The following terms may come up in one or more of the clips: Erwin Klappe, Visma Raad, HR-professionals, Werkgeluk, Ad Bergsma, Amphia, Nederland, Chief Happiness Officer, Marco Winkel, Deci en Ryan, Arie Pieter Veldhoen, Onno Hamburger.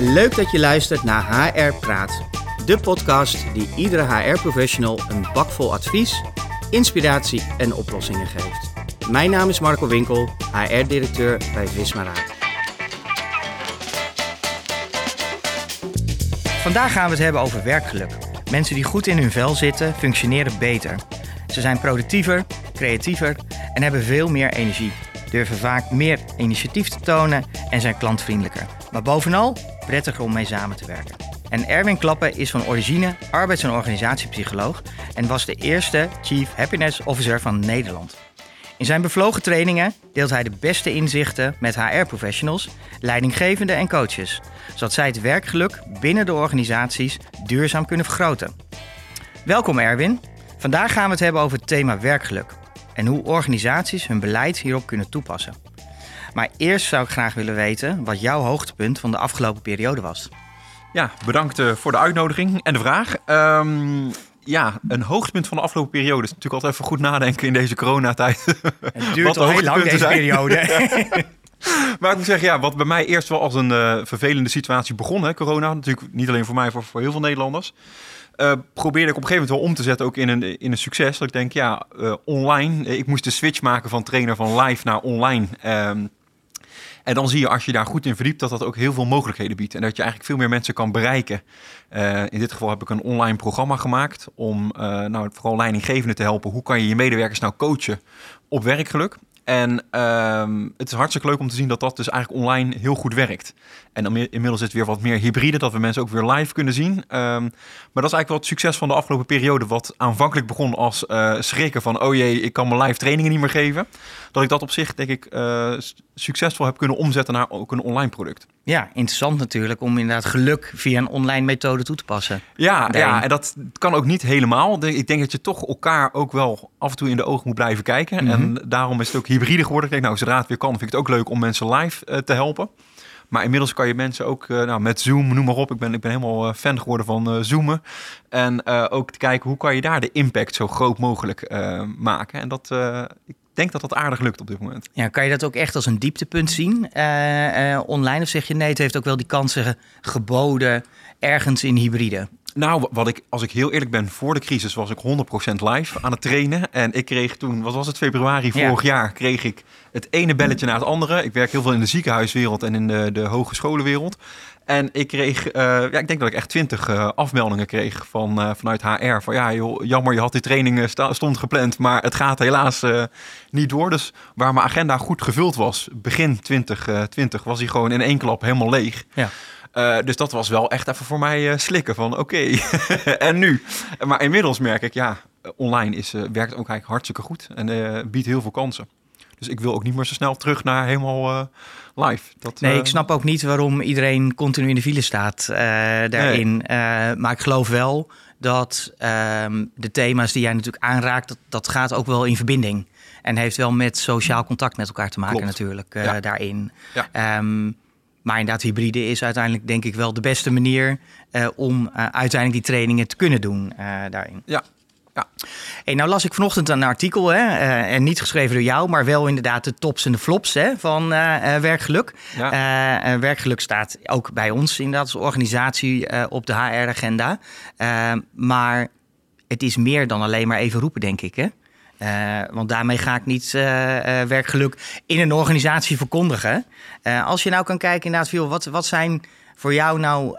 Leuk dat je luistert naar HR Praat, de podcast die iedere HR-professional een bak vol advies, inspiratie en oplossingen geeft. Mijn naam is Marco Winkel, HR-directeur bij Visma Raad. Vandaag gaan we het hebben over werkgeluk. Mensen die goed in hun vel zitten, functioneren beter. Ze zijn productiever, creatiever en hebben veel meer energie. Durven vaak meer initiatief te tonen en zijn klantvriendelijker. Maar bovenal prettiger om mee samen te werken. En Erwin Klappe is van origine arbeids- en organisatiepsycholoog en was de eerste Chief Happiness Officer van Nederland. In zijn bevlogen trainingen deelt hij de beste inzichten met HR-professionals, leidinggevenden en coaches, zodat zij het werkgeluk binnen de organisaties duurzaam kunnen vergroten. Welkom Erwin. Vandaag gaan we het hebben over het thema werkgeluk en hoe organisaties hun beleid hierop kunnen toepassen. Maar eerst zou ik graag willen weten wat jouw hoogtepunt van de afgelopen periode was. Ja, bedankt voor de uitnodiging en de vraag. Ja, een hoogtepunt van de afgelopen periode is natuurlijk altijd even goed nadenken in deze coronatijd. Het duurt al heel lang deze periode. Maar ik moet zeggen, ja, wat bij mij eerst wel als een vervelende situatie begon, hè, corona. Natuurlijk niet alleen voor mij, maar voor heel veel Nederlanders. Probeerde ik op een gegeven moment wel om te zetten ook in een succes. Dat ik denk, ja, online. Ik moest de switch maken van trainer van live naar online. En dan zie je, als je daar goed in verdiept, dat dat ook heel veel mogelijkheden biedt. En dat je eigenlijk veel meer mensen kan bereiken. In dit geval heb ik een online programma gemaakt om vooral leidinggevenden te helpen. Hoe kan je je medewerkers nou coachen op werkgeluk? En het is hartstikke leuk om te zien dat dat dus eigenlijk online heel goed werkt. En dan inmiddels is het weer wat meer hybride, dat we mensen ook weer live kunnen zien. Maar dat is eigenlijk wel het succes van de afgelopen periode. Wat aanvankelijk begon als schrikken van, oh jee, ik kan mijn live trainingen niet meer geven. Dat ik dat op zich, denk ik, succesvol heb kunnen omzetten naar ook een online product. Ja, interessant natuurlijk om inderdaad geluk via een online methode toe te passen. Ja, en dat kan ook niet helemaal. Ik denk dat je toch elkaar ook wel af en toe in de ogen moet blijven kijken. Mm-hmm. En daarom is het ook hybride geworden. Ik denk, zodra het weer kan, vind ik het ook leuk om mensen live te helpen. Maar inmiddels kan je mensen ook met Zoom, noem maar op. Ik ben helemaal fan geworden van Zoomen. En ook te kijken, hoe kan je daar de impact zo groot mogelijk maken? En dat... Ik denk dat dat aardig lukt op dit moment. Ja, kan je dat ook echt als een dieptepunt zien online? Of zeg je nee, het heeft ook wel die kansen geboden ergens in hybride? Nou, als ik heel eerlijk ben, voor de crisis was ik 100% live aan het trainen. En ik kreeg toen, wat was het, februari vorig jaar, kreeg ik het ene belletje na het andere. Ik werk heel veel in de ziekenhuiswereld en in de hogescholenwereld. En ik kreeg, ik denk dat ik echt 20 afmeldingen kreeg vanuit HR. Van ja, joh, jammer, je had die training stond gepland, maar het gaat helaas niet door. Dus waar mijn agenda goed gevuld was, begin 2020, was die gewoon in één klap helemaal leeg. Ja. Dus dat was wel echt even voor mij slikken van oké, en nu? Maar inmiddels merk ik, online werkt ook eigenlijk hartstikke goed en biedt heel veel kansen. Dus ik wil ook niet meer zo snel terug naar helemaal live. Ik snap ook niet waarom iedereen continu in de file staat daarin. Nee. Maar ik geloof wel dat de thema's die jij natuurlijk aanraakt, dat gaat ook wel in verbinding. En heeft wel met sociaal contact met elkaar te maken. Klopt. Natuurlijk daarin. Ja. Maar inderdaad, hybride is uiteindelijk denk ik wel de beste manier om uiteindelijk die trainingen te kunnen doen daarin. Ja. Ja. Hey, nou las ik vanochtend een artikel, hè, en niet geschreven door jou, maar wel inderdaad de tops en de flops van werkgeluk. Ja. Werkgeluk staat ook bij ons inderdaad als organisatie op de HR-agenda. Maar het is meer dan alleen maar even roepen, denk ik, hè? Want daarmee ga ik niet werkgeluk in een organisatie verkondigen. Als je nou kan kijken inderdaad, wat zijn voor jou nou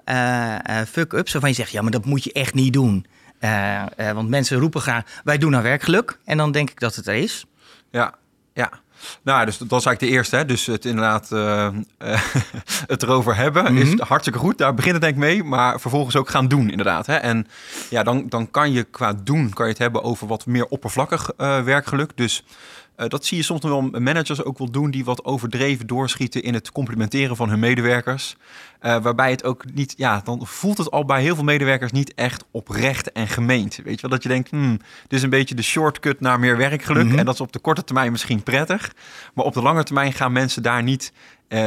fuck-ups waarvan je zegt, ja, maar dat moet je echt niet doen. Want mensen roepen graag, wij doen aan werkgeluk. En dan denk ik dat het er is. Ja. Nou, dus dat is eigenlijk de eerste. Hè? Dus het inderdaad het erover hebben is hartstikke goed. Daar begint het denk ik mee. Maar vervolgens ook gaan doen inderdaad. Hè? En ja, dan kan je qua doen het hebben over wat meer oppervlakkig werkgeluk. Dus dat zie je soms nog wel managers ook wel doen die wat overdreven doorschieten in het complimenteren van hun medewerkers. Waarbij het ook niet, dan voelt het al bij heel veel medewerkers niet echt oprecht en gemeend. Weet je wel, dat je denkt, dit is een beetje de shortcut naar meer werkgeluk. Mm-hmm. En dat is op de korte termijn misschien prettig. Maar op de lange termijn gaan mensen daar niet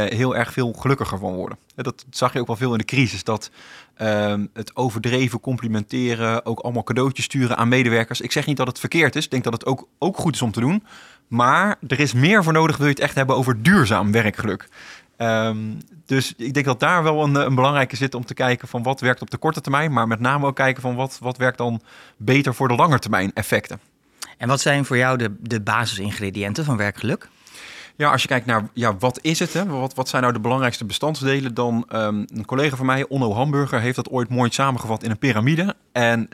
heel erg veel gelukkiger van worden. Dat zag je ook wel veel in de crisis. Dat het overdreven complimenteren, ook allemaal cadeautjes sturen aan medewerkers. Ik zeg niet dat het verkeerd is. Ik denk dat het ook goed is om te doen. Maar er is meer voor nodig, wil je het echt hebben over duurzaam werkgeluk. Dus ik denk dat daar wel een belangrijke zit om te kijken van wat werkt op de korte termijn. Maar met name ook kijken van wat werkt dan beter voor de langetermijn effecten. En wat zijn voor jou de basisingrediënten van werkgeluk? Ja, als je kijkt naar wat is het? Hè? Wat zijn nou de belangrijkste bestandsdelen? Dan een collega van mij, Onno Hamburger, heeft dat ooit mooi samengevat in een piramide. En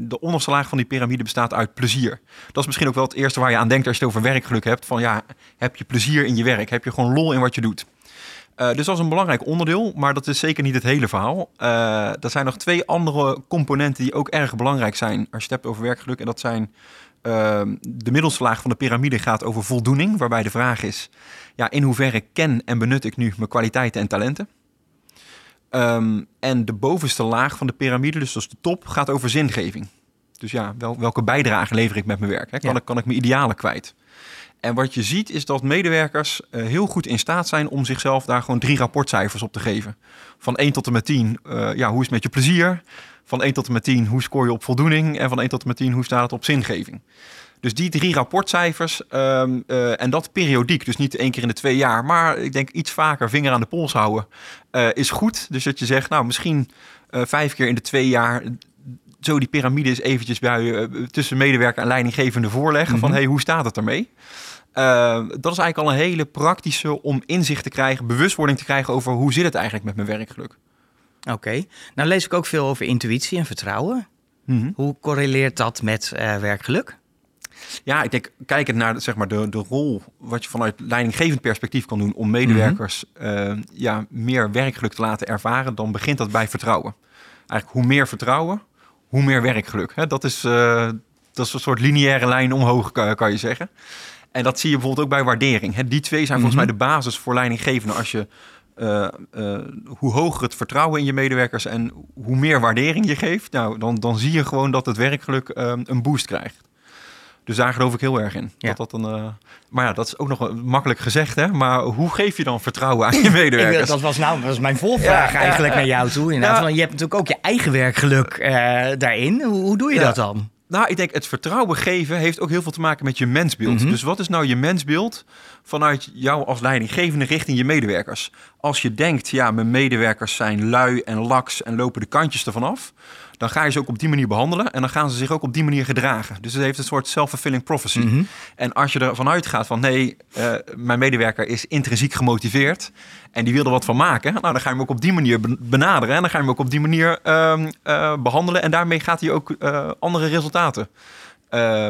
de onderste laag van die piramide bestaat uit plezier. Dat is misschien ook wel het eerste waar je aan denkt als je het over werkgeluk hebt. Van ja, heb je plezier in je werk? Heb je gewoon lol in wat je doet? Dus dat is een belangrijk onderdeel, maar dat is zeker niet het hele verhaal. Er zijn nog twee andere componenten die ook erg belangrijk zijn als je het hebt over werkgeluk. En dat zijn de middelste laag van de piramide gaat over voldoening, waarbij de vraag is, ja, in hoeverre ken en benut ik nu mijn kwaliteiten en talenten? En de bovenste laag van de piramide, dus dat is de top, gaat over zingeving. Dus ja, welke bijdrage lever ik met mijn werk? Hè? Kan ik mijn idealen kwijt? En wat je ziet is dat medewerkers heel goed in staat zijn om zichzelf daar gewoon 3 rapportcijfers op te geven. Van 1 tot en met 10, hoe is het met je plezier? Van 1 tot en met 10, hoe scoor je op voldoening? En van 1 tot en met 10, hoe staat het op zingeving? Dus die 3 rapportcijfers en dat periodiek, dus niet 1 keer in de 2 jaar, maar ik denk iets vaker vinger aan de pols houden, is goed. Dus dat je zegt, nou misschien 5 keer in de 2 jaar... Zo die piramide is eventjes tussen medewerker en leidinggevende voorleggen. Mm-hmm. Van, hey, hoe staat het ermee? Dat is eigenlijk al een hele praktische om inzicht te krijgen, bewustwording te krijgen over hoe zit het eigenlijk met mijn werkgeluk. Oké. Nou lees ik ook veel over intuïtie en vertrouwen. Mm-hmm. Hoe correleert dat met werkgeluk? Ja, ik denk, kijkend naar zeg maar, de rol wat je vanuit leidinggevend perspectief kan doen om medewerkers meer werkgeluk te laten ervaren, dan begint dat bij vertrouwen. Eigenlijk hoe meer vertrouwen, hoe meer werkgeluk. Dat is een soort lineaire lijn omhoog, kan je zeggen. En dat zie je bijvoorbeeld ook bij waardering. Die 2 zijn volgens mij de basis voor leidinggevenden. Als je, hoe hoger het vertrouwen in je medewerkers en hoe meer waardering je geeft, nou, dan zie je gewoon dat het werkgeluk een boost krijgt. Dus daar geloof ik heel erg in. Ja. Maar ja, dat is ook nog makkelijk gezegd. Hè? Maar hoe geef je dan vertrouwen aan je medewerkers? Dat was mijn volvraag eigenlijk naar jou toe. Ja. Want je hebt natuurlijk ook je eigen werkgeluk daarin. Hoe doe je dat dan? Nou, ik denk het vertrouwen geven heeft ook heel veel te maken met je mensbeeld. Mm-hmm. Dus wat is nou je mensbeeld vanuit jou als leidinggevende richting je medewerkers? Als je denkt, ja, mijn medewerkers zijn lui en laks en lopen de kantjes ervan af, dan ga je ze ook op die manier behandelen en dan gaan ze zich ook op die manier gedragen. Dus het heeft een soort self-fulfilling prophecy. Mm-hmm. En als je ervan uitgaat van nee, mijn medewerker is intrinsiek gemotiveerd en die wil er wat van maken, nou, dan ga je hem ook op die manier benaderen en dan ga je hem ook op die manier behandelen en daarmee gaat hij ook andere resultaten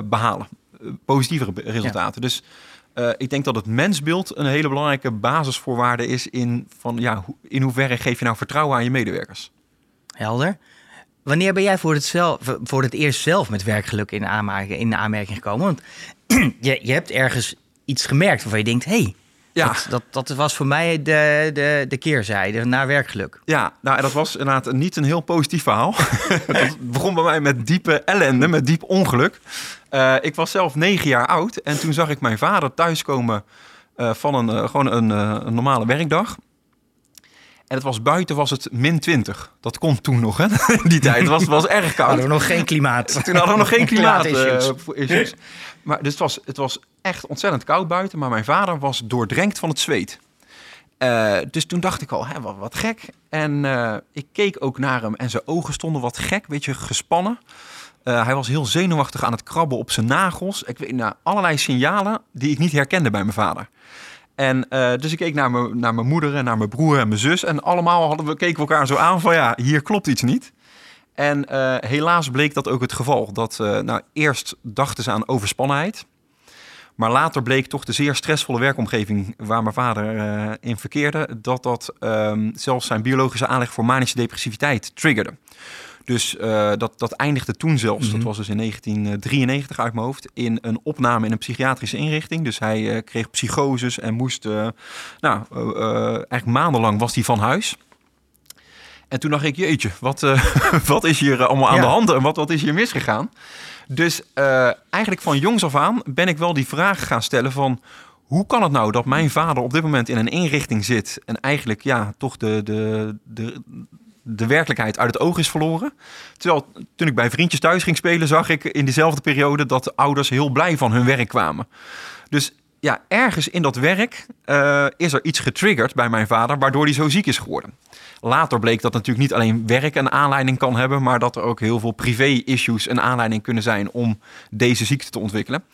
behalen. Positievere resultaten. Ja. Dus ik denk dat het mensbeeld een hele belangrijke basisvoorwaarde is in hoeverre geef je nou vertrouwen aan je medewerkers. Helder. Wanneer ben jij voor het eerst zelf met werkgeluk in aanmerking gekomen? Want je hebt ergens iets gemerkt waarvan je denkt, hey, ja. Dat was voor mij de keerzijde naar werkgeluk. Ja, nou, dat was inderdaad niet een heel positief verhaal. Dat begon bij mij met diepe ellende, met diep ongeluk. Ik was zelf 9 jaar oud en toen zag ik mijn vader thuiskomen van een normale werkdag. En het was buiten, was het -20. Dat kon toen nog, hè? Die tijd. Het was erg koud. Hadden we nog geen klimaat. Toen hadden we nog geen klimaat-issues. Maar dus het was echt ontzettend koud buiten. Maar mijn vader was doordrenkt van het zweet. Dus toen dacht ik al, hè, wat gek. En ik keek ook naar hem en zijn ogen stonden wat gek. Weet je, gespannen. Hij was heel zenuwachtig aan het krabben op zijn nagels. Ik weet allerlei signalen die ik niet herkende bij mijn vader. En dus ik keek naar mijn moeder en naar mijn broer en mijn zus. En allemaal keken we elkaar zo aan van ja, hier klopt iets niet. En helaas bleek dat ook het geval. Dat eerst dachten ze aan overspannenheid. Maar later bleek toch de zeer stressvolle werkomgeving waar mijn vader in verkeerde, dat zelfs zijn biologische aanleg voor manische depressiviteit triggerde. Dus dat eindigde toen zelfs, dat was dus in 1993 uit mijn hoofd, in een opname in een psychiatrische inrichting. Dus hij kreeg psychoses en moest, eigenlijk maandenlang was hij van huis. En toen dacht ik, jeetje, wat is hier allemaal aan de hand en wat is hier misgegaan? Dus eigenlijk van jongs af aan ben ik wel die vraag gaan stellen van, hoe kan het nou dat mijn vader op dit moment in een inrichting zit en eigenlijk toch de werkelijkheid uit het oog is verloren. Terwijl toen ik bij vriendjes thuis ging spelen, zag ik in diezelfde periode dat de ouders heel blij van hun werk kwamen. Dus ja, ergens in dat werk is er iets getriggerd bij mijn vader, waardoor hij zo ziek is geworden. Later bleek dat natuurlijk niet alleen werk een aanleiding kan hebben, maar dat er ook heel veel privé-issues een aanleiding kunnen zijn om deze ziekte te ontwikkelen.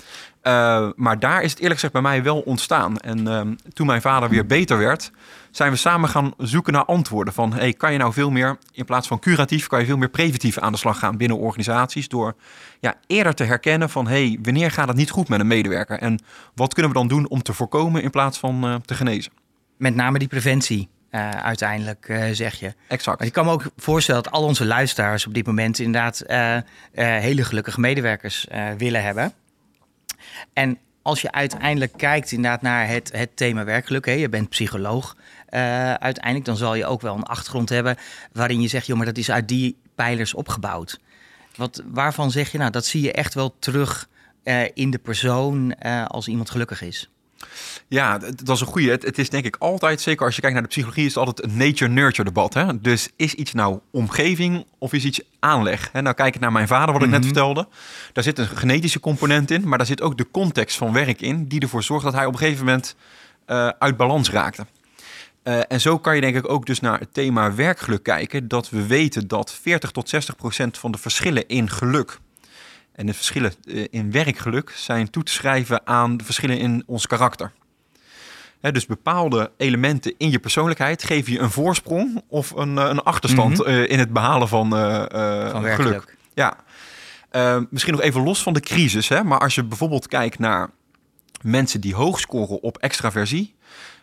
Maar daar is het eerlijk gezegd bij mij wel ontstaan. En toen mijn vader weer beter werd, zijn we samen gaan zoeken naar antwoorden. Van, hey, kan je nou veel meer, in plaats van curatief, kan je veel meer preventief aan de slag gaan binnen organisaties. Door ja, eerder te herkennen van, hey, wanneer gaat het niet goed met een medewerker? En wat kunnen we dan doen om te voorkomen in plaats van te genezen? Met name die preventie. Uiteindelijk zeg je. Exact. Maar ik kan me ook voorstellen dat al onze luisteraars op dit moment inderdaad hele gelukkige medewerkers willen hebben. En als je uiteindelijk kijkt inderdaad naar het thema werkgeluk, hè, je bent psycholoog uiteindelijk, dan zal je ook wel een achtergrond hebben waarin je zegt, joh, maar dat is uit die pijlers opgebouwd. Waarvan zeg je, nou, dat zie je echt wel terug in de persoon als iemand gelukkig is? Ja, dat is een goeie. Het is denk ik altijd, zeker als je kijkt naar de psychologie, is het altijd een nature-nurture debat. Hè? Dus is iets nou omgeving of is iets aanleg? Hè? Nou kijk ik naar mijn vader, wat ik net vertelde. Daar zit een genetische component in, maar daar zit ook de context van werk in, die ervoor zorgt dat hij op een gegeven moment uit balans raakte. En zo kan je denk ik ook dus naar het thema werkgeluk kijken, dat we weten dat 40% tot 60% van de verschillen in geluk en de verschillen in werkgeluk zijn toe te schrijven aan de verschillen in ons karakter. Dus bepaalde elementen in je persoonlijkheid geven je een voorsprong of een achterstand in het behalen van geluk. Ja. Misschien nog even los van de crisis. Hè? Maar als je bijvoorbeeld kijkt naar mensen die hoog scoren op extraversie,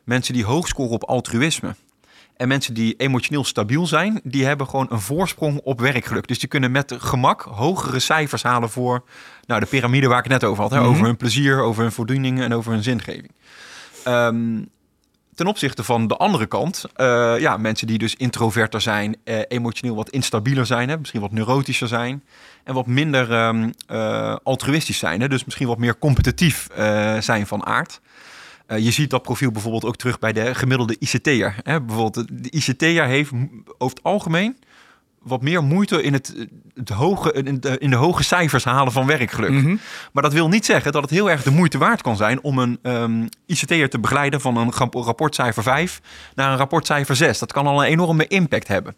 mensen die hoog scoren op altruïsme en mensen die emotioneel stabiel zijn, die hebben gewoon een voorsprong op werkgeluk. Dus die kunnen met gemak hogere cijfers halen voor de piramide waar ik het net over had. Hè? Over hun plezier, over hun voldoening en over hun zingeving. Ten opzichte van de andere kant, mensen die dus introverter zijn, emotioneel wat instabieler zijn, hè? Misschien wat neurotischer zijn en wat minder altruïstisch zijn. Hè? Dus misschien wat meer competitief zijn van aard. Je ziet dat profiel bijvoorbeeld ook terug bij de gemiddelde ICT'er. Bijvoorbeeld de ICT'er heeft over het algemeen wat meer moeite in de hoge cijfers halen van werkgeluk. Maar dat wil niet zeggen dat het heel erg de moeite waard kan zijn om een ICT'er te begeleiden van een rapportcijfer 5 naar een rapportcijfer 6. Dat kan al een enorme impact hebben.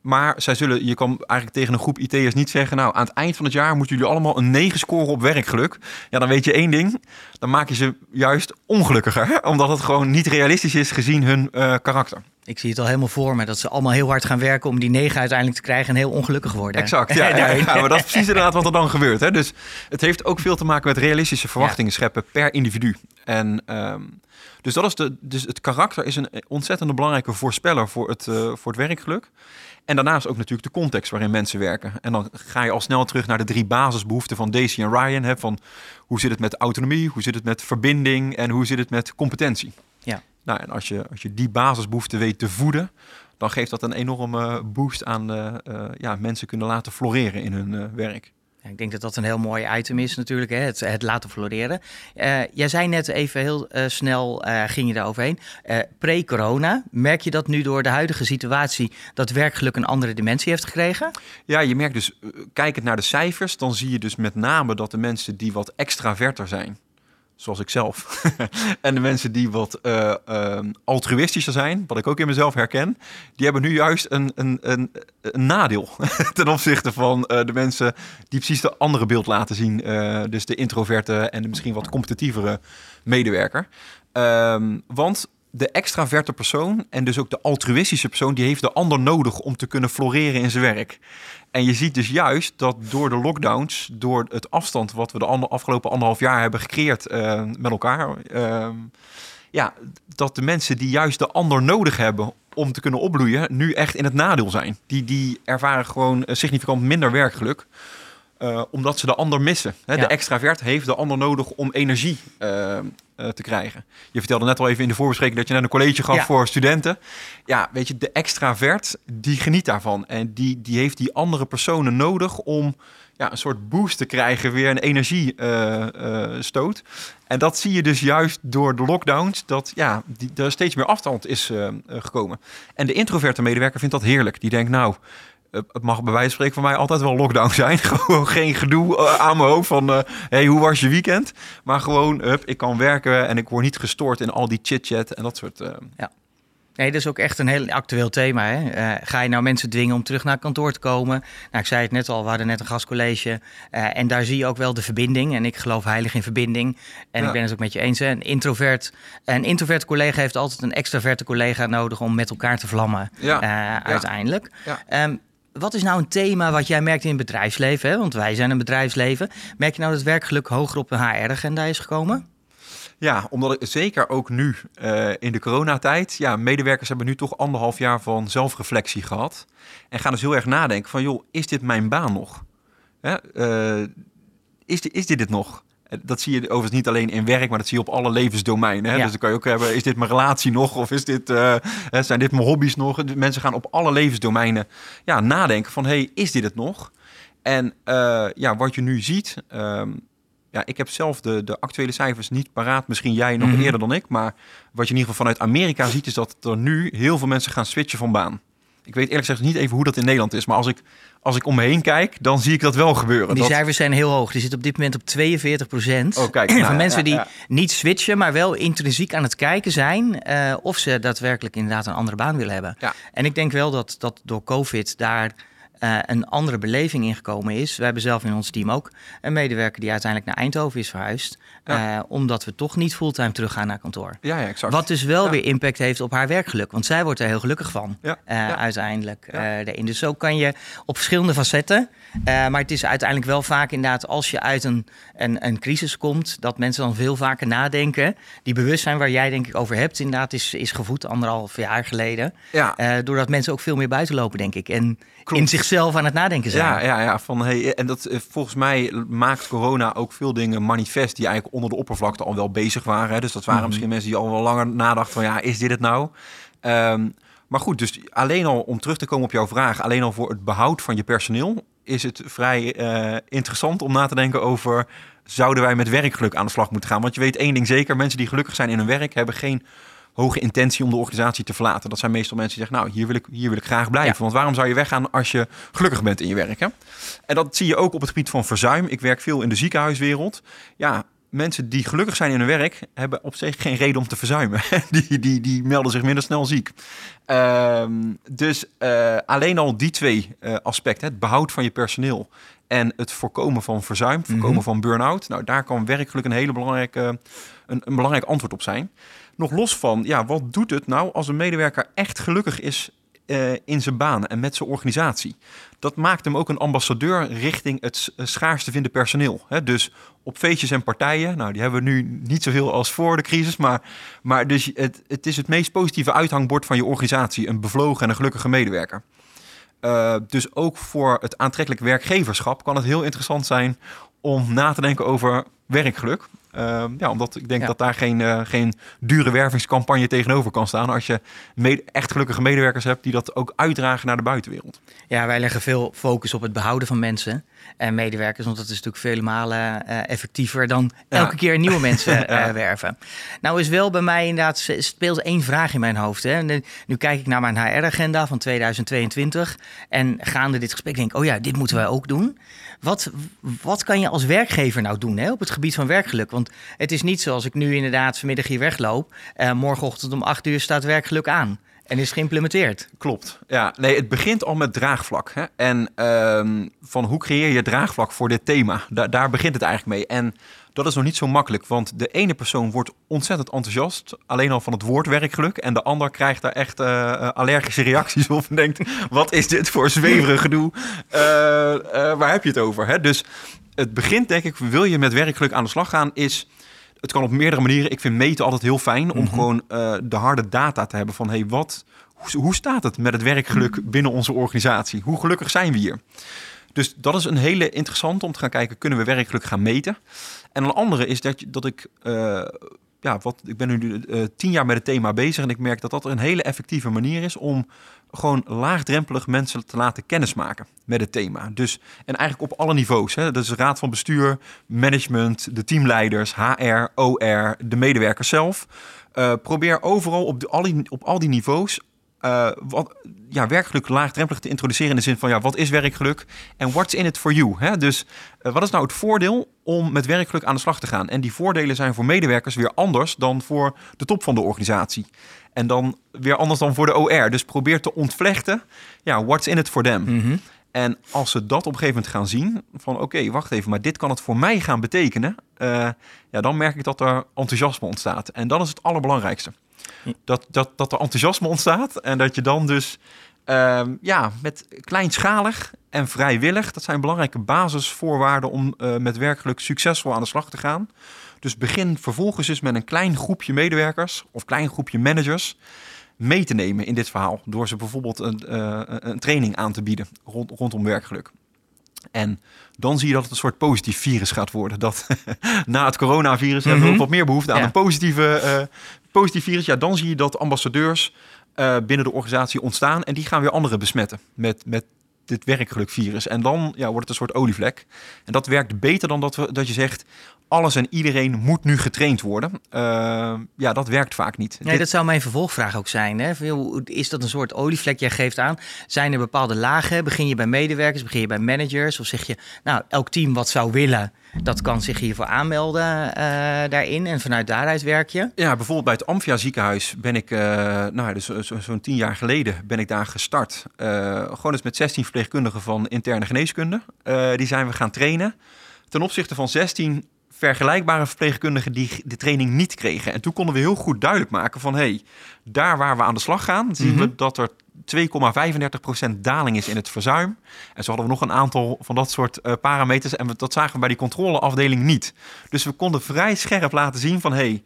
Maar je kan eigenlijk tegen een groep IT'ers niet zeggen, nou, aan het eind van het jaar moeten jullie allemaal een 9 scoren op werkgeluk. Ja, dan weet je één ding, dan maak je ze juist ongelukkiger. Hè? Omdat het gewoon niet realistisch is gezien hun karakter. Ik zie het al helemaal voor me, dat ze allemaal heel hard gaan werken om die 9 uiteindelijk te krijgen en heel ongelukkig worden. Exact, maar dat is precies inderdaad wat er dan gebeurt. Hè? Dus het heeft ook veel te maken met realistische verwachtingen scheppen per individu. En dus dat is dus het karakter is een ontzettend belangrijke voorspeller voor het werkgeluk. En daarnaast ook natuurlijk de context waarin mensen werken. En dan ga je al snel terug naar de 3 basisbehoeften van Deci en Ryan. Hè, van hoe zit het met autonomie, hoe zit het met verbinding en hoe zit het met competentie? Ja. Nou, en als je die basisbehoeften weet te voeden, dan geeft dat een enorme boost aan mensen kunnen laten floreren in hun werk. Ik denk dat dat een heel mooi item is natuurlijk, hè? Het laten floreren. Jij zei net even heel snel, ging je daar overheen. Pre-corona, merk je dat nu door de huidige situatie dat werkgeluk een andere dimensie heeft gekregen? Ja, je merkt dus, kijkend naar de cijfers, dan zie je dus met name dat de mensen die wat extraverter zijn, zoals ik zelf, en de mensen die wat altruïstischer zijn, wat ik ook in mezelf herken, die hebben nu juist een nadeel ten opzichte van de mensen die precies de andere beeld laten zien. Dus de introverte en de misschien wat competitievere medewerker. Want de extraverte persoon en dus ook de altruïstische persoon, die heeft de ander nodig om te kunnen floreren in zijn werk. En je ziet dus juist dat door de lockdowns, door het afstand wat we de afgelopen 1,5 jaar hebben gecreëerd met elkaar, dat de mensen die juist de ander nodig hebben om te kunnen opbloeien, nu echt in het nadeel zijn. Die ervaren gewoon significant minder werkgeluk, omdat ze de ander missen. Hè? Ja. De extravert heeft de ander nodig om energie te krijgen. Je vertelde net al even in de voorbespreking dat je net een college gaf voor studenten. Ja, weet je, de extravert, die geniet daarvan. En die heeft die andere personen nodig om een soort boost te krijgen, weer een energiestoot. En dat zie je dus juist door de lockdowns, dat er steeds meer afstand is gekomen. En de introverte medewerker vindt dat heerlijk. Die denkt, nou, Het mag bij wijze van spreken voor mij altijd wel lockdown zijn. Gewoon geen gedoe aan mijn hoofd van... hey, hoe was je weekend? Maar gewoon, ik kan werken en ik word niet gestoord in al die chit-chat en dat soort... Ja. Nee, dat is ook echt een heel actueel thema. Hè? Ga je nou mensen dwingen om terug naar kantoor te komen? Nou, ik zei het net al, we hadden net een gastcollege. En daar zie je ook wel de verbinding. En ik geloof heilig in verbinding. En ja. Ik ben het ook met je eens. Hè? Een introverte collega heeft altijd een extraverte collega nodig... om met elkaar te vlammen, uiteindelijk. Ja. Wat is nou een thema wat jij merkt in het bedrijfsleven? Hè? Want wij zijn een bedrijfsleven. Merk je nou dat werkgeluk hoger op de HR-agenda is gekomen? Ja, omdat ik, zeker ook nu in de coronatijd... Ja, medewerkers hebben nu toch 1,5 jaar van zelfreflectie gehad. En gaan dus heel erg nadenken van... joh, is dit mijn baan nog? Is dit het nog? Dat zie je overigens niet alleen in werk, maar dat zie je op alle levensdomeinen. Hè? Ja. Dus dan kan je ook hebben, is dit mijn relatie nog? Of is dit, zijn dit mijn hobby's nog? Mensen gaan op alle levensdomeinen nadenken van... hey, is dit het nog? En wat je nu ziet... ik heb zelf de actuele cijfers niet paraat. Misschien jij nog eerder dan ik. Maar wat je in ieder geval vanuit Amerika ziet... is dat er nu heel veel mensen gaan switchen van baan. Ik weet eerlijk gezegd niet even hoe dat in Nederland is. Maar als ik om me heen kijk, dan zie ik dat wel gebeuren. Die cijfers zijn heel hoog. Die zitten op dit moment op 42%. Oh, kijk, van mensen die niet switchen, maar wel intrinsiek aan het kijken zijn... of ze daadwerkelijk inderdaad een andere baan willen hebben. Ja. En ik denk wel dat door COVID daar... een andere beleving ingekomen is. We hebben zelf in ons team ook een medewerker... die uiteindelijk naar Eindhoven is verhuisd... omdat we toch niet fulltime teruggaan naar kantoor. Ja, exact. Wat dus wel weer impact heeft op haar werkgeluk. Want zij wordt er heel gelukkig van, uiteindelijk. Ja. Dus zo kan je op verschillende facetten... maar het is uiteindelijk wel vaak inderdaad... als je uit een crisis komt... dat mensen dan veel vaker nadenken. Die bewustzijn waar jij denk ik over hebt... inderdaad is gevoed 1,5 jaar geleden. Ja. Doordat mensen ook veel meer buiten lopen, denk ik. En klopt. In zichzelf aan het nadenken zijn. Ja. En dat volgens mij maakt corona ook veel dingen manifest... die eigenlijk onder de oppervlakte al wel bezig waren. Hè? Dus dat waren misschien mensen die al wel langer nadachten van... ja, is dit het nou? Maar goed, dus alleen al om terug te komen op jouw vraag... alleen al voor het behoud van je personeel... is het vrij interessant om na te denken over... zouden wij met werkgeluk aan de slag moeten gaan? Want je weet één ding zeker, mensen die gelukkig zijn in hun werk... hebben geen hoge intentie om de organisatie te verlaten. Dat zijn meestal mensen die zeggen, nou, hier wil ik graag blijven. Ja. Want waarom zou je weggaan als je gelukkig bent in je werk? Hè? En dat zie je ook op het gebied van verzuim. Ik werk veel in de ziekenhuiswereld. Ja, mensen die gelukkig zijn in hun werk... hebben op zich geen reden om te verzuimen. Die melden zich minder snel ziek. Dus alleen al die twee aspecten... het behoud van je personeel... en het voorkomen van verzuim, van burn-out... nou, daar kan werkgeluk een belangrijk antwoord op zijn... Nog los van, wat doet het nou als een medewerker echt gelukkig is in zijn baan en met zijn organisatie? Dat maakt hem ook een ambassadeur richting het schaars te vinden personeel. Hè? Dus op feestjes en partijen, nou die hebben we nu niet zoveel als voor de crisis, maar dus het is het meest positieve uithangbord van je organisatie, een bevlogen en een gelukkige medewerker. Dus ook voor het aantrekkelijk werkgeverschap kan het heel interessant zijn om na te denken over werkgeluk. Omdat ik denk dat daar geen dure wervingscampagne tegenover kan staan... als je echt gelukkige medewerkers hebt die dat ook uitdragen naar de buitenwereld. Ja, wij leggen veel focus op het behouden van mensen en medewerkers... want dat is natuurlijk vele malen effectiever dan elke keer nieuwe mensen werven. Nou is wel bij mij inderdaad, speelt één vraag in mijn hoofd. Hè. Nu kijk ik naar mijn HR-agenda van 2022... en gaande dit gesprek denk ik, dit moeten wij ook doen. Wat kan je als werkgever nou doen op het gebied van werkgeluk? Want het is niet zoals ik nu inderdaad vanmiddag hier wegloop. Morgenochtend om 8:00 staat werkgeluk aan en is geïmplementeerd. Klopt. Ja, nee, het begint al met draagvlak. Hè? En van hoe creëer je draagvlak voor dit thema? Daar begint het eigenlijk mee. En dat is nog niet zo makkelijk, want de ene persoon wordt ontzettend enthousiast. Alleen al van het woord werkgeluk. En de ander krijgt daar echt allergische reacties op. En denkt, wat is dit voor zweverig gedoe? Waar heb je het over? Hè? Dus... Het begint denk ik, wil je met werkgeluk aan de slag gaan, is... Het kan op meerdere manieren. Ik vind meten altijd heel fijn om gewoon de harde data te hebben van... hey, hoe staat het met het werkgeluk binnen onze organisatie? Hoe gelukkig zijn we hier? Dus dat is een hele interessante om te gaan kijken... kunnen we werkgeluk gaan meten? En een andere is dat ik... ik ben nu 10 jaar met het thema bezig... en ik merk dat een hele effectieve manier is... om gewoon laagdrempelig mensen te laten kennismaken met het thema. Dus, en eigenlijk op alle niveaus. Hè? Dat is raad van bestuur, management, de teamleiders... HR, OR, de medewerkers zelf. Probeer overal op al die niveaus... werkgeluk laagdrempelig te introduceren in de zin van wat is werkgeluk en what's in it for you? Hè? Dus wat is nou het voordeel om met werkgeluk aan de slag te gaan? En die voordelen zijn voor medewerkers weer anders dan voor de top van de organisatie. En dan weer anders dan voor de OR. Dus probeer te ontvlechten, what's in it for them? Mm-hmm. En als ze dat op een gegeven moment gaan zien, van oké, wacht even, maar dit kan het voor mij gaan betekenen. Dan merk ik dat er enthousiasme ontstaat. En dat is het allerbelangrijkste. Dat er enthousiasme ontstaat en dat je dan dus met kleinschalig en vrijwillig, dat zijn belangrijke basisvoorwaarden om met werkgeluk succesvol aan de slag te gaan. Dus begin vervolgens eens met een klein groepje medewerkers of klein groepje managers mee te nemen in dit verhaal. Door ze bijvoorbeeld een training aan te bieden rondom werkgeluk. En dan zie je dat het een soort positief virus gaat worden. Dat na het coronavirus hebben we ook wat meer behoefte aan een positief virus. Ja, dan zie je dat ambassadeurs binnen de organisatie ontstaan. En die gaan weer anderen besmetten met dit werkgelukvirus. En dan wordt het een soort olievlek. En dat werkt beter dan dat je zegt, alles en iedereen moet nu getraind worden. Dat werkt vaak niet. Nee, dat zou mijn vervolgvraag ook zijn. Hè? Is dat een soort olievlek? Jij geeft aan, zijn er bepaalde lagen? Begin je bij medewerkers, begin je bij managers? Of zeg je, elk team wat zou willen, dat kan zich hiervoor aanmelden daarin. En vanuit daaruit werk je? Ja, bijvoorbeeld bij het Amphia ziekenhuis ben ik, zo'n 10 jaar geleden ben ik daar gestart. Gewoon eens met 16 verpleegkundigen van interne geneeskunde. Die zijn we gaan trainen. Ten opzichte van 16... vergelijkbare verpleegkundigen die de training niet kregen. En toen konden we heel goed duidelijk maken van daar waar we aan de slag gaan, zien we dat er 2,35% daling is in het verzuim. En zo hadden we nog een aantal van dat soort parameters. En dat zagen we bij die controleafdeling niet. Dus we konden vrij scherp laten zien van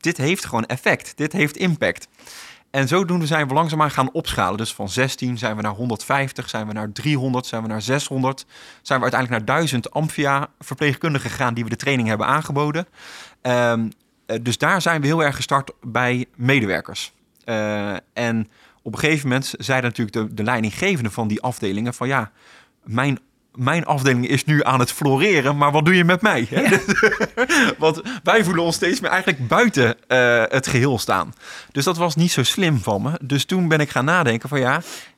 dit heeft gewoon effect. Dit heeft impact. En zodoende zijn we langzaamaan gaan opschalen. Dus van 16 zijn we naar 150, zijn we naar 300, zijn we naar 600. Zijn we uiteindelijk naar 1000 Amphia-verpleegkundigen gegaan die we de training hebben aangeboden. Dus daar zijn we heel erg gestart bij medewerkers. En op een gegeven moment zeiden natuurlijk de leidinggevenden van die afdelingen van mijn afdeling is nu aan het floreren, maar wat doe je met mij? Ja. Want wij voelen ons steeds meer eigenlijk buiten het geheel staan. Dus dat was niet zo slim van me. Dus toen ben ik gaan nadenken van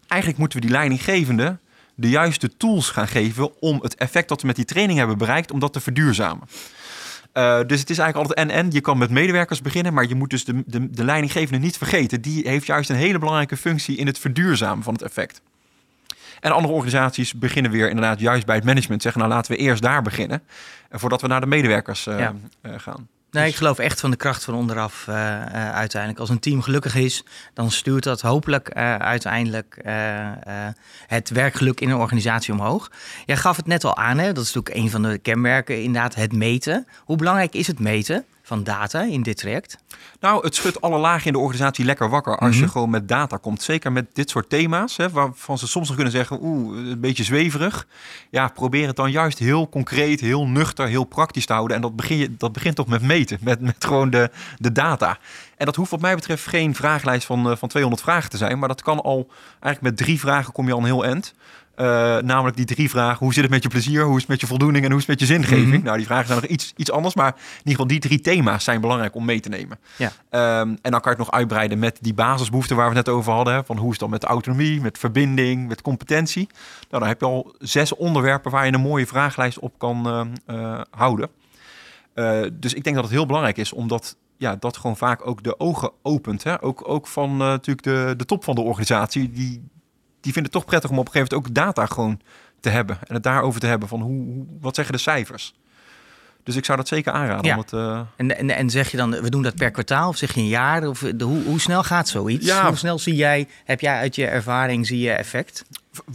eigenlijk moeten we die leidinggevende de juiste tools gaan geven om het effect dat we met die training hebben bereikt, om dat te verduurzamen. Dus het is eigenlijk altijd en. Je kan met medewerkers beginnen, maar je moet dus de leidinggevende niet vergeten. Die heeft juist een hele belangrijke functie in het verduurzamen van het effect. En andere organisaties beginnen weer inderdaad juist bij het management. Zeggen laten we eerst daar beginnen. Voordat we naar de medewerkers gaan. Nee, dus ik geloof echt van de kracht van onderaf uiteindelijk. Als een team gelukkig is, dan stuurt dat hopelijk uiteindelijk het werkgeluk in een organisatie omhoog. Jij gaf het net al aan, hè? Dat is natuurlijk een van de kenmerken, inderdaad het meten. Hoe belangrijk is het meten van data in dit traject? Nou, het schudt alle lagen in de organisatie lekker wakker als je gewoon met data komt. Zeker met dit soort thema's, hè, waarvan ze soms nog kunnen zeggen, een beetje zweverig. Ja, probeer het dan juist heel concreet, heel nuchter, heel praktisch te houden. En dat begint toch met meten, met gewoon de data. En dat hoeft wat mij betreft geen vragenlijst van 200 vragen te zijn, maar dat kan al eigenlijk met 3 vragen kom je al een heel eind. Namelijk die 3 vragen. Hoe zit het met je plezier? Hoe is het met je voldoening? En hoe is het met je zingeving? Mm-hmm. Nou, die vragen zijn nog iets anders. Maar in ieder geval die 3 thema's zijn belangrijk om mee te nemen. Ja. En dan kan je het nog uitbreiden met die basisbehoeften waar we het net over hadden. Hè, van hoe is het dan met autonomie, met verbinding, met competentie? Nou, dan heb je al 6 onderwerpen waar je een mooie vragenlijst op kan houden. Dus ik denk dat het heel belangrijk is omdat dat gewoon vaak ook de ogen opent. Hè? Ook van natuurlijk de top van de organisatie die vinden het toch prettig om op een gegeven moment ook data gewoon te hebben. En het daarover te hebben van wat zeggen de cijfers. Dus ik zou dat zeker aanraden. Ja. En zeg je dan, we doen dat per kwartaal of zeg je een jaar? Of hoe snel gaat zoiets? Ja. Hoe snel heb jij uit je ervaring effect?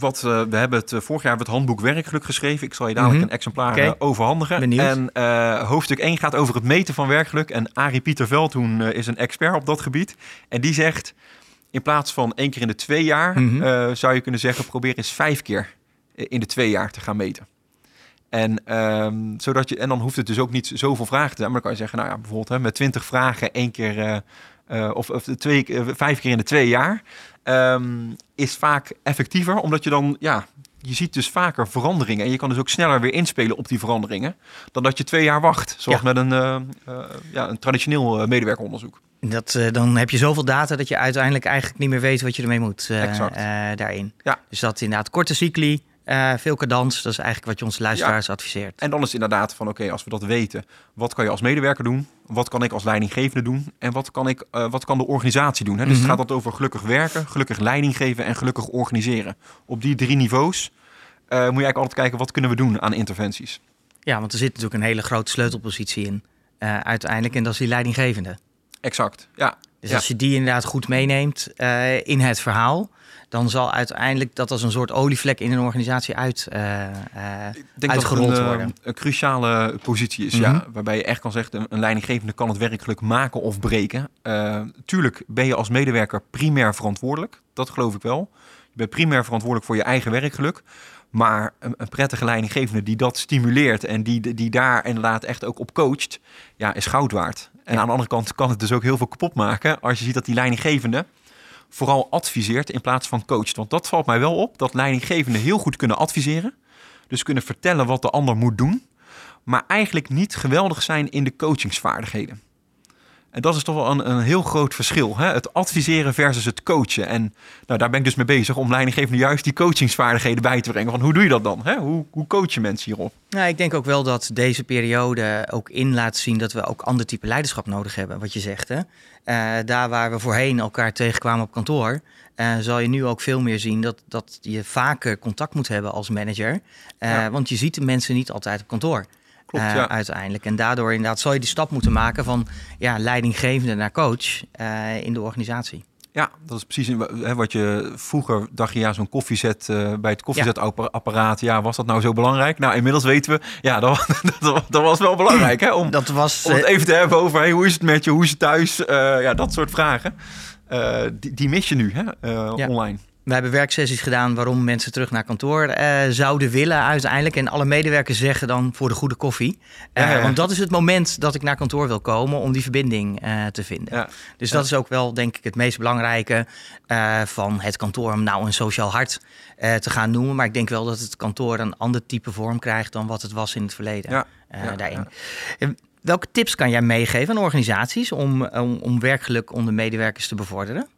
We hebben vorig jaar hebben we het handboek Werkgeluk geschreven. Ik zal je dadelijk een exemplaar overhandigen. Benieuwd. En hoofdstuk 1 gaat over het meten van werkgeluk. En Arie Pieter Veldhoen is een expert op dat gebied. En die zegt, in plaats van 1 keer in de 2 jaar, zou je kunnen zeggen, probeer eens 5 keer in de 2 jaar te gaan meten. En dan hoeft het dus ook niet zoveel vragen te zijn. Maar dan kan je zeggen, bijvoorbeeld met 20 vragen 1 keer of 5 keer in de 2 jaar is vaak effectiever. Omdat je dan je ziet dus vaker veranderingen. En je kan dus ook sneller weer inspelen op die veranderingen. Dan dat je 2 jaar wacht. Zoals met een traditioneel medewerkeronderzoek. Dan heb je zoveel data dat je uiteindelijk eigenlijk niet meer weet wat je ermee moet daarin. Ja. Dus dat inderdaad korte cycli. Veel cadans, dat is eigenlijk wat je onze luisteraars adviseert. En dan is het inderdaad van oké, als we dat weten, wat kan je als medewerker doen? Wat kan ik als leidinggevende doen? En wat kan de organisatie doen? Hè? Dus het gaat over gelukkig werken, gelukkig leiding geven en gelukkig organiseren. Op die 3 niveaus moet je eigenlijk altijd kijken, wat kunnen we doen aan interventies? Ja, want er zit natuurlijk een hele grote sleutelpositie in uiteindelijk. En dat is die leidinggevende. Exact, ja. Dus als je die inderdaad goed meeneemt in het verhaal, dan zal uiteindelijk dat als een soort olievlek in een organisatie uitgerold worden. Ik denk dat het een cruciale positie is, waarbij je echt kan zeggen, een leidinggevende kan het werkgeluk maken of breken. Tuurlijk ben je als medewerker primair verantwoordelijk, dat geloof ik wel. Je bent primair verantwoordelijk voor je eigen werkgeluk. Maar een prettige leidinggevende die dat stimuleert en die daar inderdaad echt ook op coacht, ja, is goud waard. En aan de andere kant kan het dus ook heel veel kapot maken als je ziet dat die leidinggevende vooral adviseert in plaats van coacht. Want dat valt mij wel op, dat leidinggevenden heel goed kunnen adviseren. Dus kunnen vertellen wat de ander moet doen. Maar eigenlijk niet geweldig zijn in de coachingsvaardigheden. En dat is toch wel een heel groot verschil. Hè? Het adviseren versus het coachen. En daar ben ik dus mee bezig om leidinggevenden juist die coachingsvaardigheden bij te brengen. Van hoe doe je dat dan? Hè? Hoe coach je mensen hierop? Nou, ik denk ook wel dat deze periode ook in laat zien dat we ook ander type leiderschap nodig hebben. Wat je zegt. Hè? Daar waar we voorheen elkaar tegenkwamen op kantoor, zal je nu ook veel meer zien dat je vaker contact moet hebben als manager. Want je ziet de mensen niet altijd op kantoor. Klopt, uiteindelijk. En daardoor inderdaad zal je die stap moeten maken van leidinggevende naar coach in de organisatie. Ja, dat is precies wat je vroeger dacht je, zo'n koffiezet bij het koffiezetapparaat. Ja, was dat nou zo belangrijk? Nou, inmiddels weten we, dat was wel belangrijk. Hè, om het even te hebben over, hoe is het met je, hoe is het thuis? Dat soort vragen. Die mis je nu online. We hebben werksessies gedaan waarom mensen terug naar kantoor zouden willen uiteindelijk. En alle medewerkers zeggen dan voor de goede koffie. Want dat is het moment dat ik naar kantoor wil komen om die verbinding te vinden. Ja. Dus dat is ook wel denk ik het meest belangrijke van het kantoor. Om nou een sociaal hart te gaan noemen. Maar ik denk wel dat het kantoor een ander type vorm krijgt dan wat het was in het verleden daarin. Ja. Welke tips kan jij meegeven aan organisaties om werkgeluk onder medewerkers te bevorderen?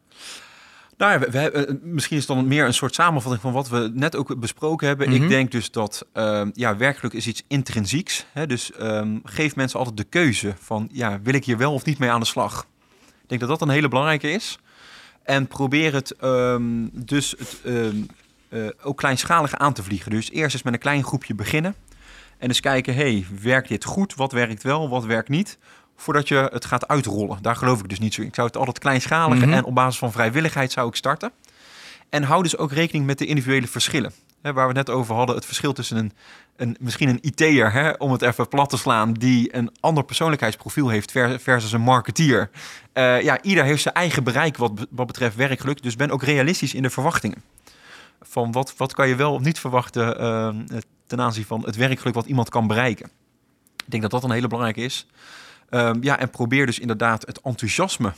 Nou ja, misschien is het dan meer een soort samenvatting van wat we net ook besproken hebben. Ik denk dus dat werkgeluk is iets intrinsieks. Hè? Dus geef mensen altijd de keuze van wil ik hier wel of niet mee aan de slag. Ik denk dat dat een hele belangrijke is. En probeer het ook kleinschalig aan te vliegen. Dus eerst eens met een klein groepje beginnen. En eens kijken, werkt dit goed? Wat werkt wel? Wat werkt niet? Voordat je het gaat uitrollen. Daar geloof ik dus niet zo in. Ik zou het altijd kleinschalig en op basis van vrijwilligheid zou ik starten. En hou dus ook rekening met de individuele verschillen. Waar we het net over hadden, het verschil tussen misschien een IT'er, om het even plat te slaan, die een ander persoonlijkheidsprofiel heeft versus een marketeer. Ieder heeft zijn eigen bereik wat betreft werkgeluk. Dus ben ook realistisch in de verwachtingen. Van wat kan je wel of niet verwachten ten aanzien van het werkgeluk wat iemand kan bereiken. Ik denk dat dat een hele belangrijke is. En probeer dus inderdaad het enthousiasme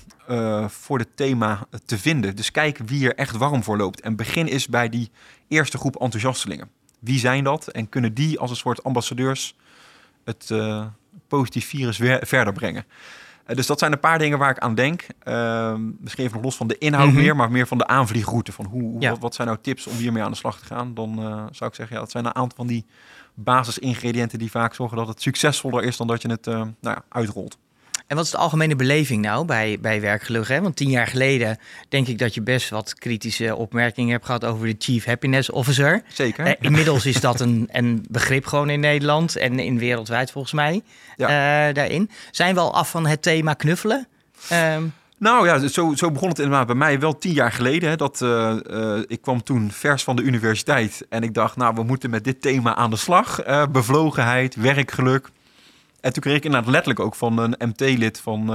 voor het thema te vinden. Dus kijk wie er echt warm voor loopt. En begin eens bij die eerste groep enthousiastelingen. Wie zijn dat? En kunnen die als een soort ambassadeurs het positief virus weer verder brengen? Dus dat zijn een paar dingen waar ik aan denk. Misschien even nog los van de inhoud meer, maar meer van de aanvliegroute. Van wat zijn nou tips om hiermee aan de slag te gaan? Dan zou ik zeggen, dat zijn een aantal van die basisingrediënten die vaak zorgen dat het succesvoller is dan dat je het uitrolt. En wat is de algemene beleving nou bij werkgeluk? Hè? Want 10 jaar geleden denk ik dat je best wat kritische opmerkingen hebt gehad over de Chief Happiness Officer. Zeker. Inmiddels is dat een begrip gewoon in Nederland en in wereldwijd volgens mij daarin. Zijn we al af van het thema knuffelen? Nou ja, zo begon het inderdaad bij mij wel 10 jaar geleden. Hè, dat ik kwam toen vers van de universiteit en ik dacht, we moeten met dit thema aan de slag. Bevlogenheid, werkgeluk. En toen kreeg ik inderdaad letterlijk ook van een MT-lid van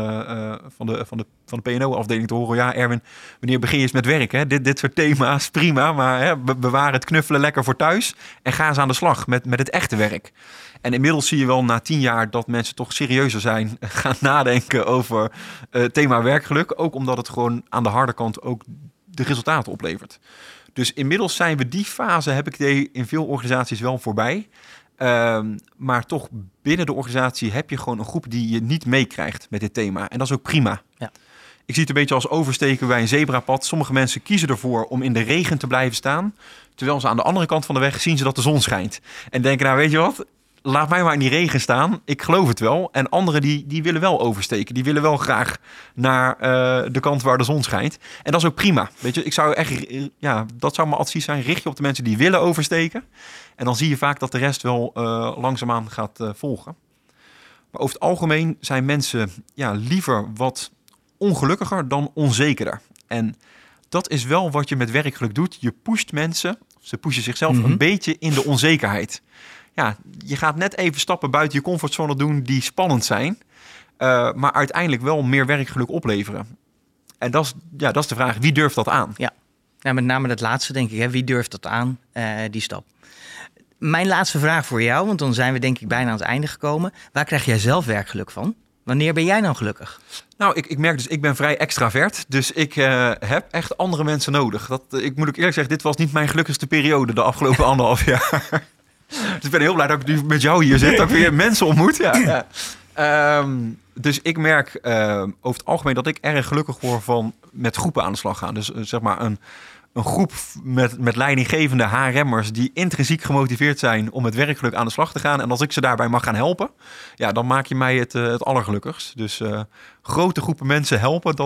de PNO-afdeling te horen. Ja, Erwin, wanneer begin je eens met werk? Hè? Dit soort thema's, prima. Maar bewaar het knuffelen lekker voor thuis. En ga eens aan de slag met het echte werk. En inmiddels zie je wel na 10 jaar dat mensen toch serieuzer zijn. Gaan nadenken over het thema werkgeluk. Ook omdat het gewoon aan de harde kant ook de resultaten oplevert. Dus inmiddels zijn we die fase, heb ik idee, in veel organisaties wel voorbij. Maar toch binnen de organisatie heb je gewoon een groep die je niet meekrijgt met dit thema. En dat is ook prima. Ja. Ik zie het een beetje als oversteken bij een zebrapad. Sommige mensen kiezen ervoor om in de regen te blijven staan. Terwijl ze aan de andere kant van de weg zien ze dat de zon schijnt. En denken, nou weet je wat, laat mij maar in die regen staan. Ik geloof het wel. En anderen die willen wel oversteken. Die willen wel graag naar de kant waar de zon schijnt. En dat is ook prima. Weet je, ik zou echt, ja, dat zou mijn advies zijn. Richt je op de mensen die willen oversteken. En dan zie je vaak dat de rest wel langzaamaan gaat volgen. Maar over het algemeen zijn mensen ja, liever wat ongelukkiger dan onzekerder. En dat is wel wat je met werkgeluk doet. Je pusht mensen, ze pushen zichzelf een beetje in de onzekerheid. Ja, je gaat net even stappen buiten je comfortzone doen die spannend zijn. Maar uiteindelijk wel meer werkgeluk opleveren. En dat is de vraag, wie durft dat aan? Ja, nou, met name dat laatste denk ik. Hè? Wie durft dat aan, die stap? Mijn laatste vraag voor jou, want dan zijn we denk ik bijna aan het einde gekomen. Waar krijg jij zelf werkgeluk van? Wanneer ben jij nou gelukkig? Nou, ik merk dus, ik ben vrij extravert. Dus ik heb echt andere mensen nodig. Ik moet ook eerlijk zeggen, dit was niet mijn gelukkigste periode de afgelopen 1,5 jaar. Dus ik ben heel blij dat ik nu met jou hier zit, dat ik weer mensen ontmoet. Ja. Dus ik merk over het algemeen dat ik erg gelukkig word van met groepen aan de slag gaan. Dus zeg maar een groep met leidinggevende HRM'ers die intrinsiek gemotiveerd zijn om met werkgeluk aan de slag te gaan. En als ik ze daarbij mag gaan helpen, ja, dan maak je mij het allergelukkigst. Dus grote groepen mensen helpen,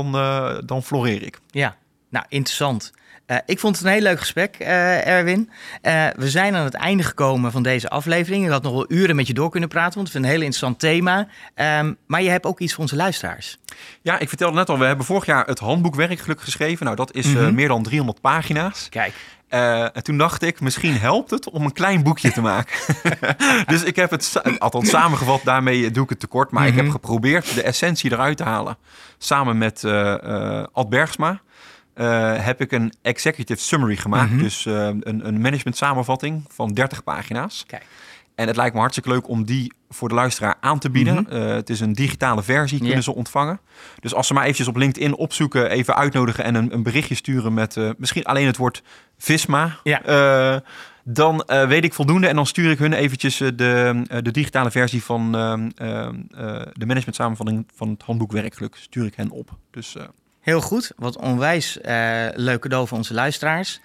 dan floreer ik. Ja, nou interessant. Ik vond het een heel leuk gesprek, Erwin. We zijn aan het einde gekomen van deze aflevering. Ik had nog wel uren met je door kunnen praten, want het is een heel interessant thema. Maar je hebt ook iets voor onze luisteraars. Ja, ik vertelde net al, we hebben vorig jaar het handboek Werkgeluk geschreven. Nou, dat is meer dan 300 pagina's. Kijk. En toen dacht ik, misschien helpt het om een klein boekje te maken. Dus ik heb het althans samengevat, daarmee doe ik het tekort. Maar ik heb geprobeerd de essentie eruit te halen. Samen met Ad Bergsma. Heb ik een executive summary gemaakt. Dus een management samenvatting van 30 pagina's. Kijk. En het lijkt me hartstikke leuk om die voor de luisteraar aan te bieden. Het is een digitale versie, kunnen ze ontvangen. Dus als ze maar eventjes op LinkedIn opzoeken, even uitnodigen en een berichtje sturen met misschien alleen het woord Visma. Ja. Dan weet ik voldoende en dan stuur ik hun eventjes de digitale versie van de management samenvatting van het handboek Werkgeluk. Stuur ik hen op. Dus... Heel goed, wat onwijs leuk cadeau voor onze luisteraars.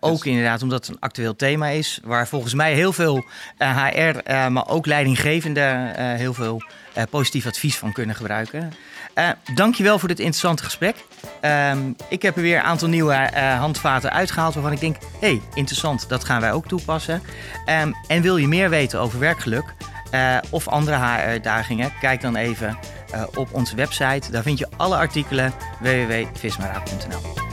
Ook inderdaad omdat het een actueel thema is... waar volgens mij heel veel HR, maar ook leidinggevenden... heel veel positief advies van kunnen gebruiken. Dankjewel voor dit interessante gesprek. Ik heb er weer een aantal nieuwe handvaten uitgehaald... waarvan ik denk, hey, interessant, dat gaan wij ook toepassen. En wil je meer weten over werkgeluk... of andere HR-uitdagingen, kijk dan even op onze website. Daar vind je alle artikelen www.vismaraad.nl.